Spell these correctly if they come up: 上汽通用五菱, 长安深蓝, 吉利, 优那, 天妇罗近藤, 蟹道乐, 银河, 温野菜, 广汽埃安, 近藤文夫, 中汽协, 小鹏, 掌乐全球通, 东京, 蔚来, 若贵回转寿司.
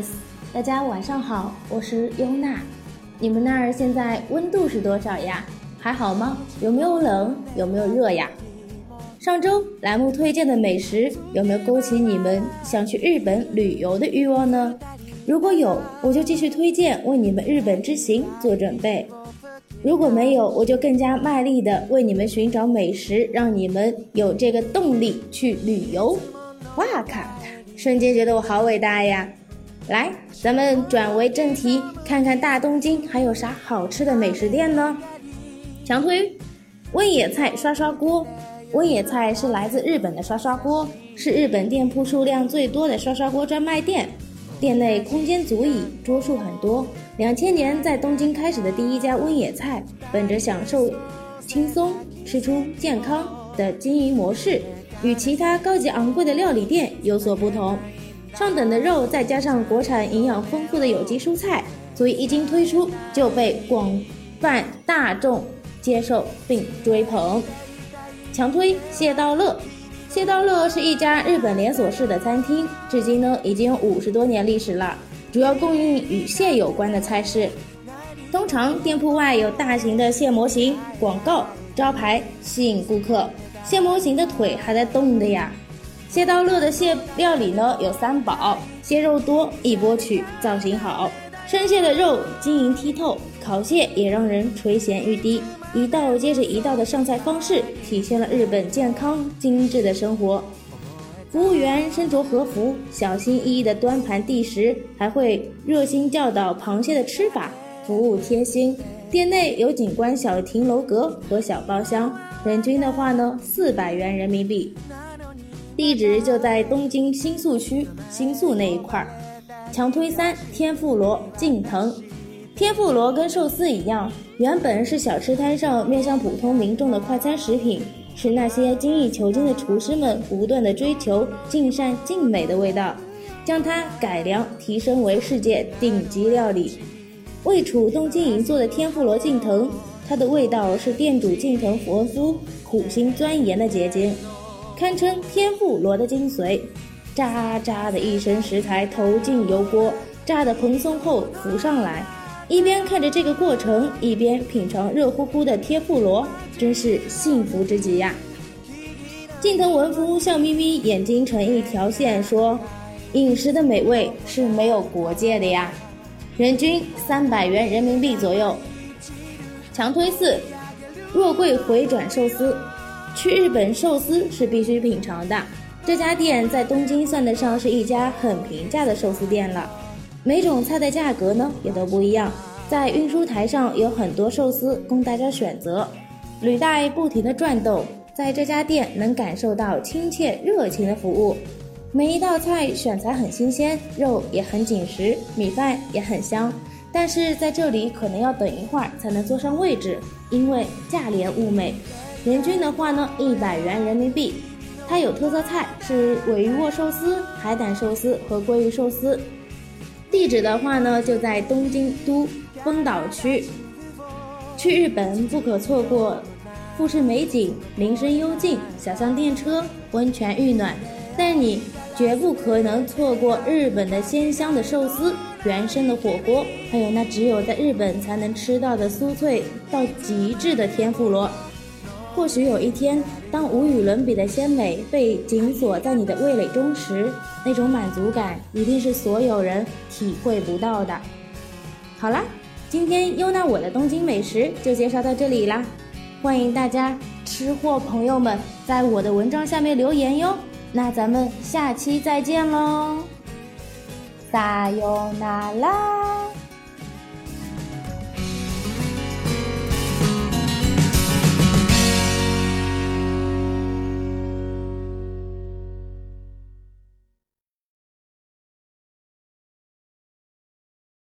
des， 大家晚上好，我是优娜。你们那儿现在温度是多少呀？还好吗？有没有冷？有没有热呀？上周栏目推荐的美食有没有勾起你们想去日本旅游的欲望呢？如果有，我就继续推荐，为你们日本之行做准备。如果没有，我就更加卖力的为你们寻找美食，让你们有这个动力去旅游。哇咔，瞬间觉得我好伟大呀！来，咱们转为正题，看看大东京还有啥好吃的美食店呢？强推温野菜刷刷锅。温野菜是来自日本的刷刷锅，是日本店铺数量最多的刷刷锅专卖店，店内空间足以，桌数很多。2000年在东京开始的第一家温野菜，本着享受轻松、吃出健康的经营模式，与其他高级昂贵的料理店有所不同。上等的肉再加上国产营养丰富的有机蔬菜，所以一经推出就被广泛大众接受并追捧。强推蟹道乐。蟹道乐是一家日本连锁式的餐厅，至今呢已经有50多年历史了，主要供应与蟹有关的菜式。通常店铺外有大型的蟹模型、广告、招牌吸引顾客。蟹模型的腿还在动的呀。蟹道乐的蟹料理呢有3宝：蟹肉多、一波取、造型好。生蟹的肉晶莹剔透，烤蟹也让人垂涎欲滴。一道接着一道的上菜方式，体现了日本健康精致的生活。服务员身着和服，小心翼翼地端盘递食，还会热心教导螃蟹的吃法，服务贴心。店内有景观小亭楼阁和小包厢，人均的话呢400元人民币。地址就在东京新宿区新宿那一块。强推3天妇罗近藤。天妇罗跟寿司一样，原本是小吃摊上面向普通民众的快餐食品，是那些精益求精的厨师们不断的追求尽善尽美的味道，将它改良提升为世界顶级料理。位处东京银座的天妇罗近藤，它的味道是店主近藤佛苏苦心钻研的结晶，堪称天妇罗的精髓。喳喳的一身食材投进油锅，炸得蓬松后浮上来，一边看着这个过程，一边品尝热乎乎的天妇罗，真是幸福之极呀！近藤文夫笑眯眯，眼睛成一条线，说：“饮食的美味是没有国界的呀。”人均300元人民币左右。强推4若贵回转寿司。去日本寿司是必须品尝的，这家店在东京算得上是一家很平价的寿司店了。每种菜的价格呢也都不一样，在运输台上有很多寿司供大家选择，履带不停的转动，在这家店能感受到亲切热情的服务。每一道菜选材很新鲜，肉也很紧实，米饭也很香，但是在这里可能要等一会儿才能坐上位置，因为价廉物美。人均的话呢100元人民币。它有特色菜是尾鱼握寿司、海胆寿司和鲑鱼寿司。地址的话呢就在东京都丰岛区。去日本不可错过富士美景、林深幽静、小巷电车、温泉浴暖，但你绝不可能错过日本的鲜香的寿司、原生的火锅，还有那只有在日本才能吃到的酥脆到极致的天妇罗。或许有一天，当无与伦比的鲜美被紧锁在你的味蕾中时，那种满足感一定是所有人体会不到的。好啦，今天优娜我的东京美食就介绍到这里啦，欢迎大家吃货朋友们在我的文章下面留言哟，那咱们下期再见喽，撒哟那拉。